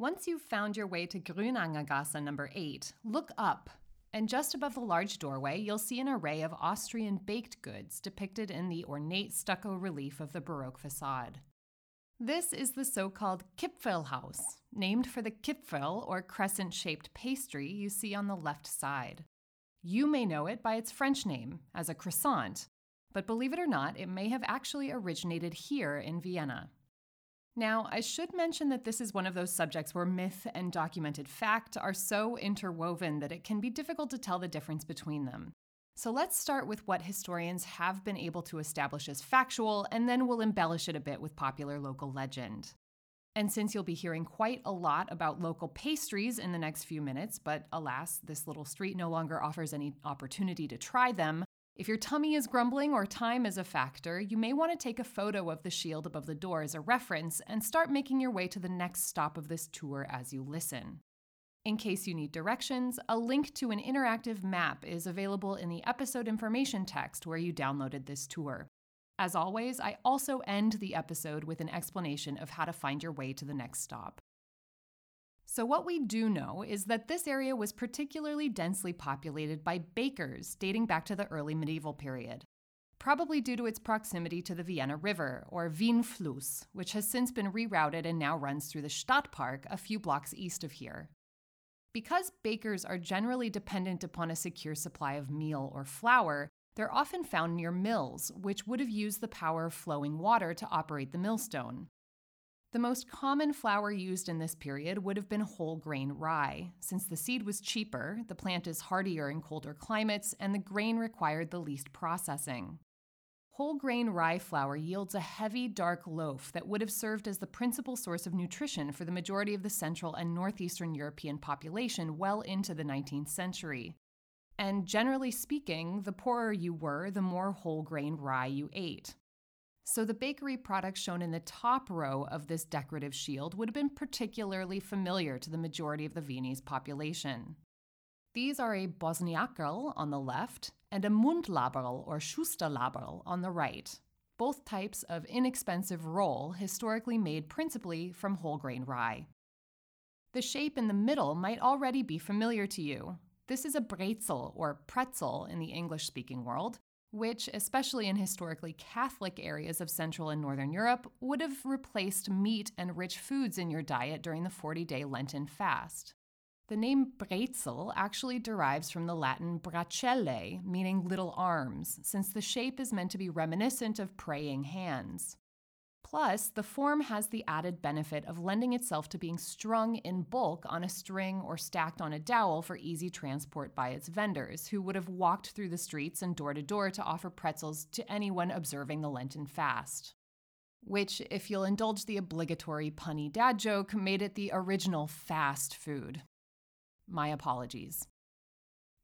Once you've found your way to Grünangergasse number 8, look up, and just above the large doorway, you'll see an array of Austrian baked goods depicted in the ornate stucco relief of the Baroque facade. This is the so-called Kipfelhaus, named for the Kipfel or crescent-shaped pastry you see on the left side. You may know it by its French name, as a croissant, but believe it or not, it may have actually originated here in Vienna. Now, I should mention that this is one of those subjects where myth and documented fact are so interwoven that it can be difficult to tell the difference between them. So let's start with what historians have been able to establish as factual, and then we'll embellish it a bit with popular local legend. And since you'll be hearing quite a lot about local pastries in the next few minutes, but alas, this little street no longer offers any opportunity to try them, if your tummy is grumbling or time is a factor, you may want to take a photo of the shield above the door as a reference and start making your way to the next stop of this tour as you listen. In case you need directions, a link to an interactive map is available in the episode information text where you downloaded this tour. As always, I also end the episode with an explanation of how to find your way to the next stop. So what we do know is that this area was particularly densely populated by bakers dating back to the early medieval period, probably due to its proximity to the Vienna River, or Wienfluss, which has since been rerouted and now runs through the Stadtpark a few blocks east of here. Because bakers are generally dependent upon a secure supply of meal or flour, they're often found near mills, which would have used the power of flowing water to operate the millstone. The most common flour used in this period would have been whole grain rye. Since the seed was cheaper, the plant is hardier in colder climates, and the grain required the least processing. Whole grain rye flour yields a heavy, dark loaf that would have served as the principal source of nutrition for the majority of the Central and Northeastern European population well into the 19th century. And generally speaking, the poorer you were, the more whole grain rye you ate. So the bakery products shown in the top row of this decorative shield would have been particularly familiar to the majority of the Viennese population. These are a Bosniakerl on the left and a Mundlaberl or Schusterlaberl on the right, both types of inexpensive roll historically made principally from whole grain rye. The shape in the middle might already be familiar to you. This is a Brezel or pretzel in the English-speaking world, which, especially in historically Catholic areas of Central and Northern Europe, would have replaced meat and rich foods in your diet during the 40-day Lenten fast. The name Brezel actually derives from the Latin bracelle, meaning little arms, since the shape is meant to be reminiscent of praying hands. Plus, the form has the added benefit of lending itself to being strung in bulk on a string or stacked on a dowel for easy transport by its vendors, who would have walked through the streets and door to door to offer pretzels to anyone observing the Lenten fast. Which, if you'll indulge the obligatory punny dad joke, made it the original fast food. My apologies.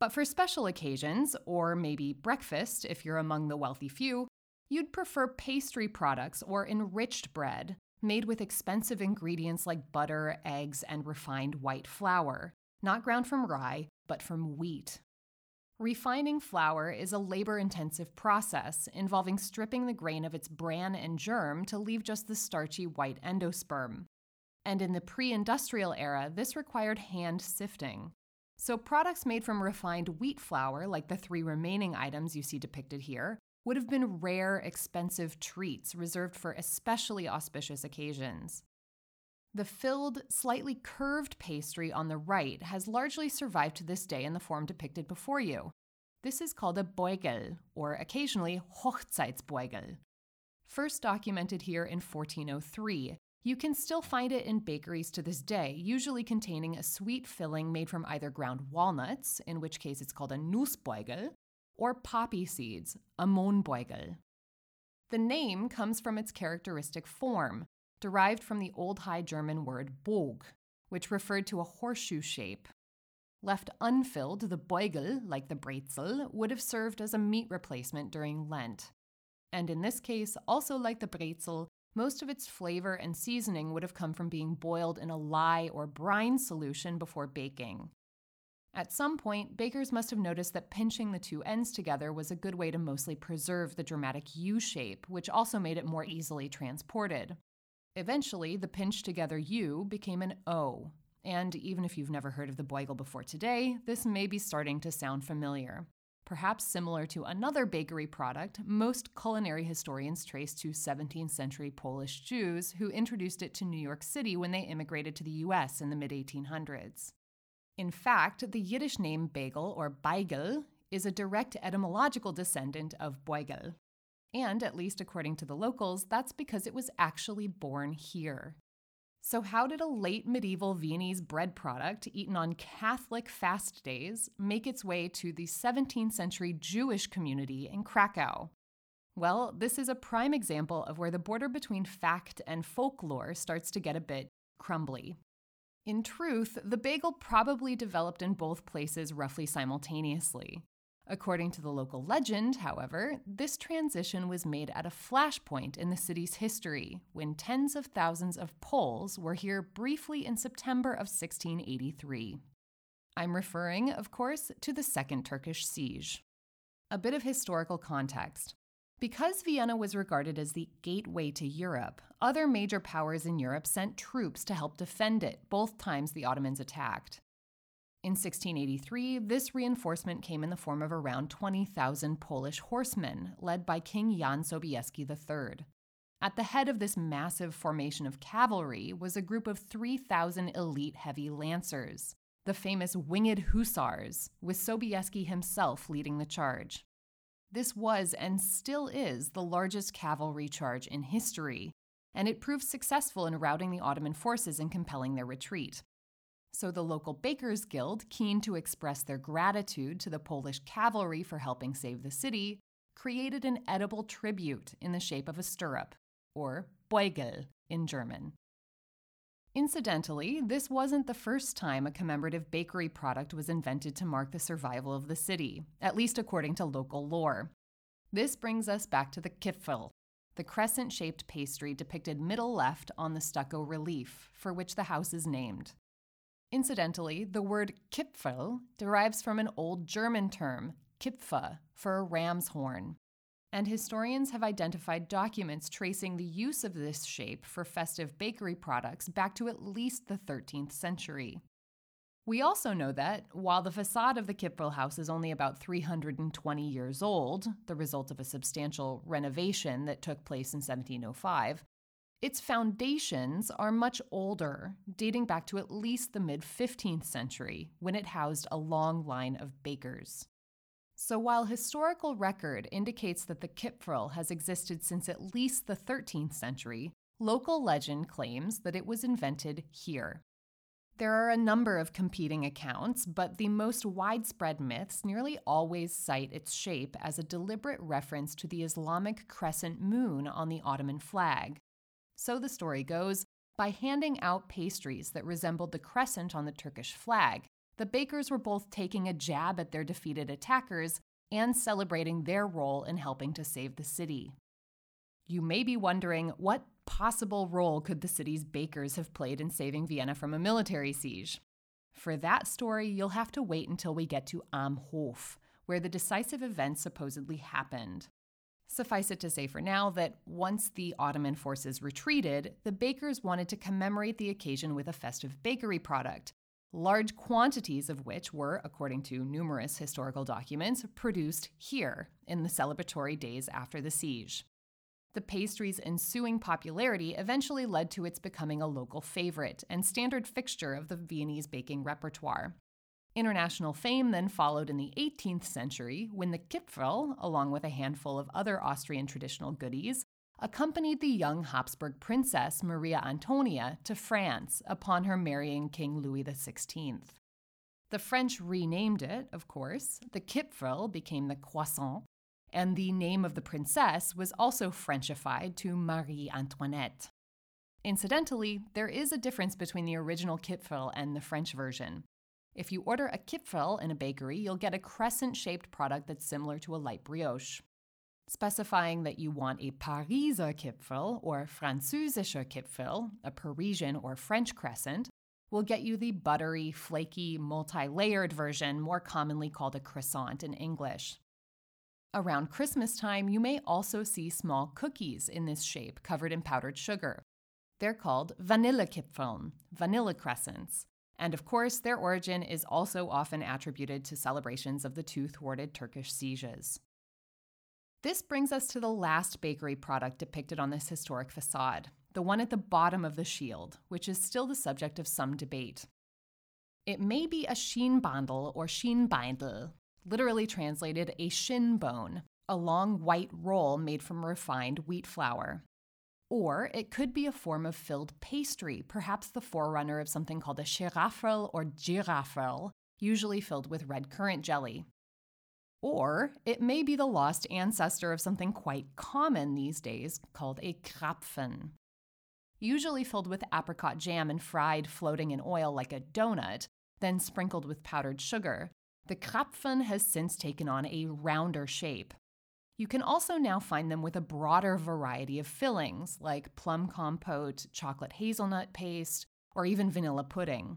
But for special occasions, or maybe breakfast if you're among the wealthy few, you'd prefer pastry products or enriched bread, made with expensive ingredients like butter, eggs, and refined white flour, not ground from rye, but from wheat. Refining flour is a labor-intensive process involving stripping the grain of its bran and germ to leave just the starchy white endosperm. And in the pre-industrial era, this required hand sifting. So products made from refined wheat flour, like the three remaining items you see depicted here, would have been rare, expensive treats reserved for especially auspicious occasions. The filled, slightly curved pastry on the right has largely survived to this day in the form depicted before you. This is called a beugel, or occasionally hochzeitsbeugel. First documented here in 1403, you can still find it in bakeries to this day, usually containing a sweet filling made from either ground walnuts, in which case it's called a nussbeugel, or poppy seeds, a Mohnbeugel. The name comes from its characteristic form, derived from the Old High German word bog, which referred to a horseshoe shape. Left unfilled, the beugel, like the Brezel, would have served as a meat replacement during Lent. And in this case, also like the Brezel, most of its flavor and seasoning would have come from being boiled in a lye or brine solution before baking. At some point, bakers must have noticed that pinching the two ends together was a good way to mostly preserve the dramatic U shape, which also made it more easily transported. Eventually, the pinched-together U became an O. And even if you've never heard of the beugel before today, this may be starting to sound familiar. Perhaps similar to another bakery product, most culinary historians trace to 17th century Polish Jews who introduced it to New York City when they immigrated to the US in the mid-1800s. In fact, the Yiddish name bagel or beugel is a direct etymological descendant of beugel. And, at least according to the locals, that's because it was actually born here. So how did a late medieval Viennese bread product eaten on Catholic fast days make its way to the 17th century Jewish community in Krakow? Well, this is a prime example of where the border between fact and folklore starts to get a bit crumbly. In truth, the bagel probably developed in both places roughly simultaneously. According to the local legend, however, this transition was made at a flashpoint in the city's history, when tens of thousands of Poles were here briefly in September of 1683. I'm referring, of course, to the Second Turkish Siege. A bit of historical context. Because Vienna was regarded as the gateway to Europe, other major powers in Europe sent troops to help defend it both times the Ottomans attacked. In 1683, this reinforcement came in the form of around 20,000 Polish horsemen, led by King Jan Sobieski III. At the head of this massive formation of cavalry was a group of 3,000 elite heavy lancers, the famous Winged Hussars, with Sobieski himself leading the charge. This was, and still is, the largest cavalry charge in history, and it proved successful in routing the Ottoman forces and compelling their retreat. So the local Bakers Guild, keen to express their gratitude to the Polish cavalry for helping save the city, created an edible tribute in the shape of a stirrup, or beugel in German. Incidentally, this wasn't the first time a commemorative bakery product was invented to mark the survival of the city, at least according to local lore. This brings us back to the Kipfel, the crescent-shaped pastry depicted middle left on the stucco relief, for which the house is named. Incidentally, the word Kipfel derives from an old German term, Kipfe, for a ram's horn, and historians have identified documents tracing the use of this shape for festive bakery products back to at least the 13th century. We also know that, while the facade of the Kipfelhaus is only about 320 years old, the result of a substantial renovation that took place in 1705, its foundations are much older, dating back to at least the mid-15th century, when it housed a long line of bakers. So while historical record indicates that the Kipfel has existed since at least the 13th century, local legend claims that it was invented here. There are a number of competing accounts, but the most widespread myths nearly always cite its shape as a deliberate reference to the Islamic crescent moon on the Ottoman flag. So the story goes, by handing out pastries that resembled the crescent on the Turkish flag, the bakers were both taking a jab at their defeated attackers and celebrating their role in helping to save the city. You may be wondering, what possible role could the city's bakers have played in saving Vienna from a military siege? For that story, you'll have to wait until we get to Am Hof, where the decisive event supposedly happened. Suffice it to say for now that once the Ottoman forces retreated, the bakers wanted to commemorate the occasion with a festive bakery product, large quantities of which were, according to numerous historical documents, produced here in the celebratory days after the siege. The pastry's ensuing popularity eventually led to its becoming a local favorite and standard fixture of the Viennese baking repertoire. International fame then followed in the 18th century when the Kipfel, along with a handful of other Austrian traditional goodies, accompanied the young Habsburg princess Maria Antonia to France upon her marrying King Louis XVI. The French renamed it, of course. The Kipfel became the croissant, and the name of the princess was also Frenchified to Marie Antoinette. Incidentally, there is a difference between the original Kipfel and the French version. If you order a Kipfel in a bakery, you'll get a crescent-shaped product that's similar to a light brioche. Specifying that you want a Pariser Kipfel or Französischer Kipfel, a Parisian or French crescent, will get you the buttery, flaky, multi-layered version more commonly called a croissant in English. Around Christmas time, you may also see small cookies in this shape covered in powdered sugar. They're called Vanillekipferln, vanilla crescents, and of course their origin is also often attributed to celebrations of the two thwarted Turkish sieges. This brings us to the last bakery product depicted on this historic facade, the one at the bottom of the shield, which is still the subject of some debate. It may be a schinbandl or schinbandl, literally translated a shin bone, a long white roll made from refined wheat flour. Or it could be a form of filled pastry, perhaps the forerunner of something called a schiraffel or giraffel, usually filled with red currant jelly. Or it may be the lost ancestor of something quite common these days called a krapfen. Usually filled with apricot jam and fried floating in oil like a donut, then sprinkled with powdered sugar, the krapfen has since taken on a rounder shape. You can also now find them with a broader variety of fillings, like plum compote, chocolate hazelnut paste, or even vanilla pudding.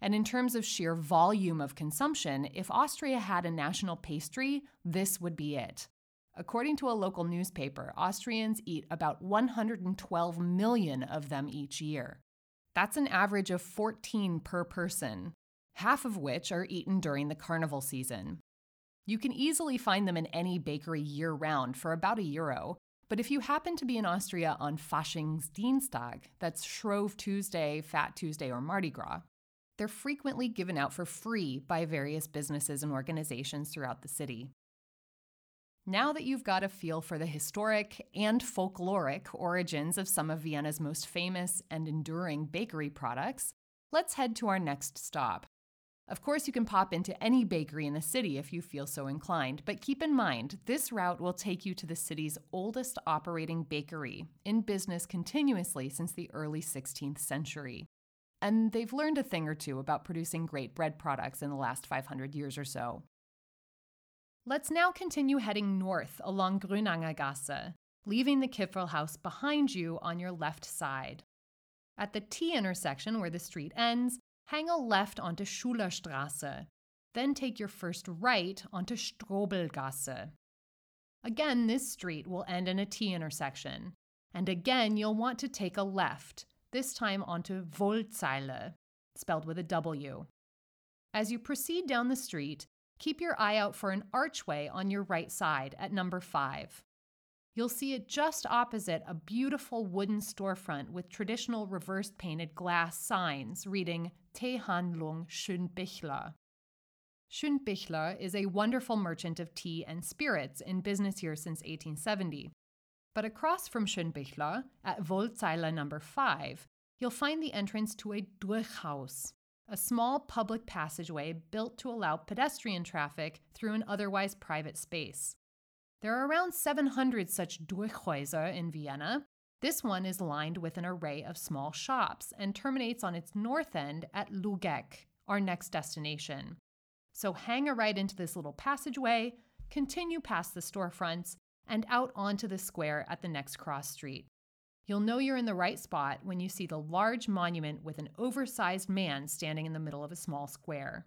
And in terms of sheer volume of consumption, if Austria had a national pastry, this would be it. According to a local newspaper, Austrians eat about 112 million of them each year. That's an average of 14 per person, half of which are eaten during the carnival season. You can easily find them in any bakery year-round for about €1, but if you happen to be in Austria on Faschingsdienstag, that's Shrove Tuesday, Fat Tuesday, or Mardi Gras, they're frequently given out for free by various businesses and organizations throughout the city. Now that you've got a feel for the historic and folkloric origins of some of Vienna's most famous and enduring bakery products, let's head to our next stop. Of course, you can pop into any bakery in the city if you feel so inclined, but keep in mind, this route will take you to the city's oldest operating bakery, in business continuously since the early 16th century. And they've learned a thing or two about producing great bread products in the last 500 years or so. Let's now continue heading north along Grünangergasse, leaving the Kipfelhaus behind you on your left side. At the T intersection where the street ends, hang a left onto Schulerstrasse, then take your first right onto Strobelgasse. Again, this street will end in a T intersection, and again you'll want to take a left, this time onto Wollzeile, spelled with a W. As you proceed down the street, keep your eye out for an archway on your right side at number 5. You'll see it just opposite a beautiful wooden storefront with traditional reverse-painted glass signs reading Teehandlung Schönbichler. Schönbichler is a wonderful merchant of tea and spirits in business here since 1870. But across from Schönbichler, at Wollzeile number 5, you'll find the entrance to a Durchhaus, a small public passageway built to allow pedestrian traffic through an otherwise private space. There are around 700 such Durchhäuser in Vienna. This one is lined with an array of small shops and terminates on its north end at Lugeck, our next destination. So hang a right into this little passageway, continue past the storefronts, and out onto the square at the next cross street. You'll know you're in the right spot when you see the large monument with an oversized man standing in the middle of a small square.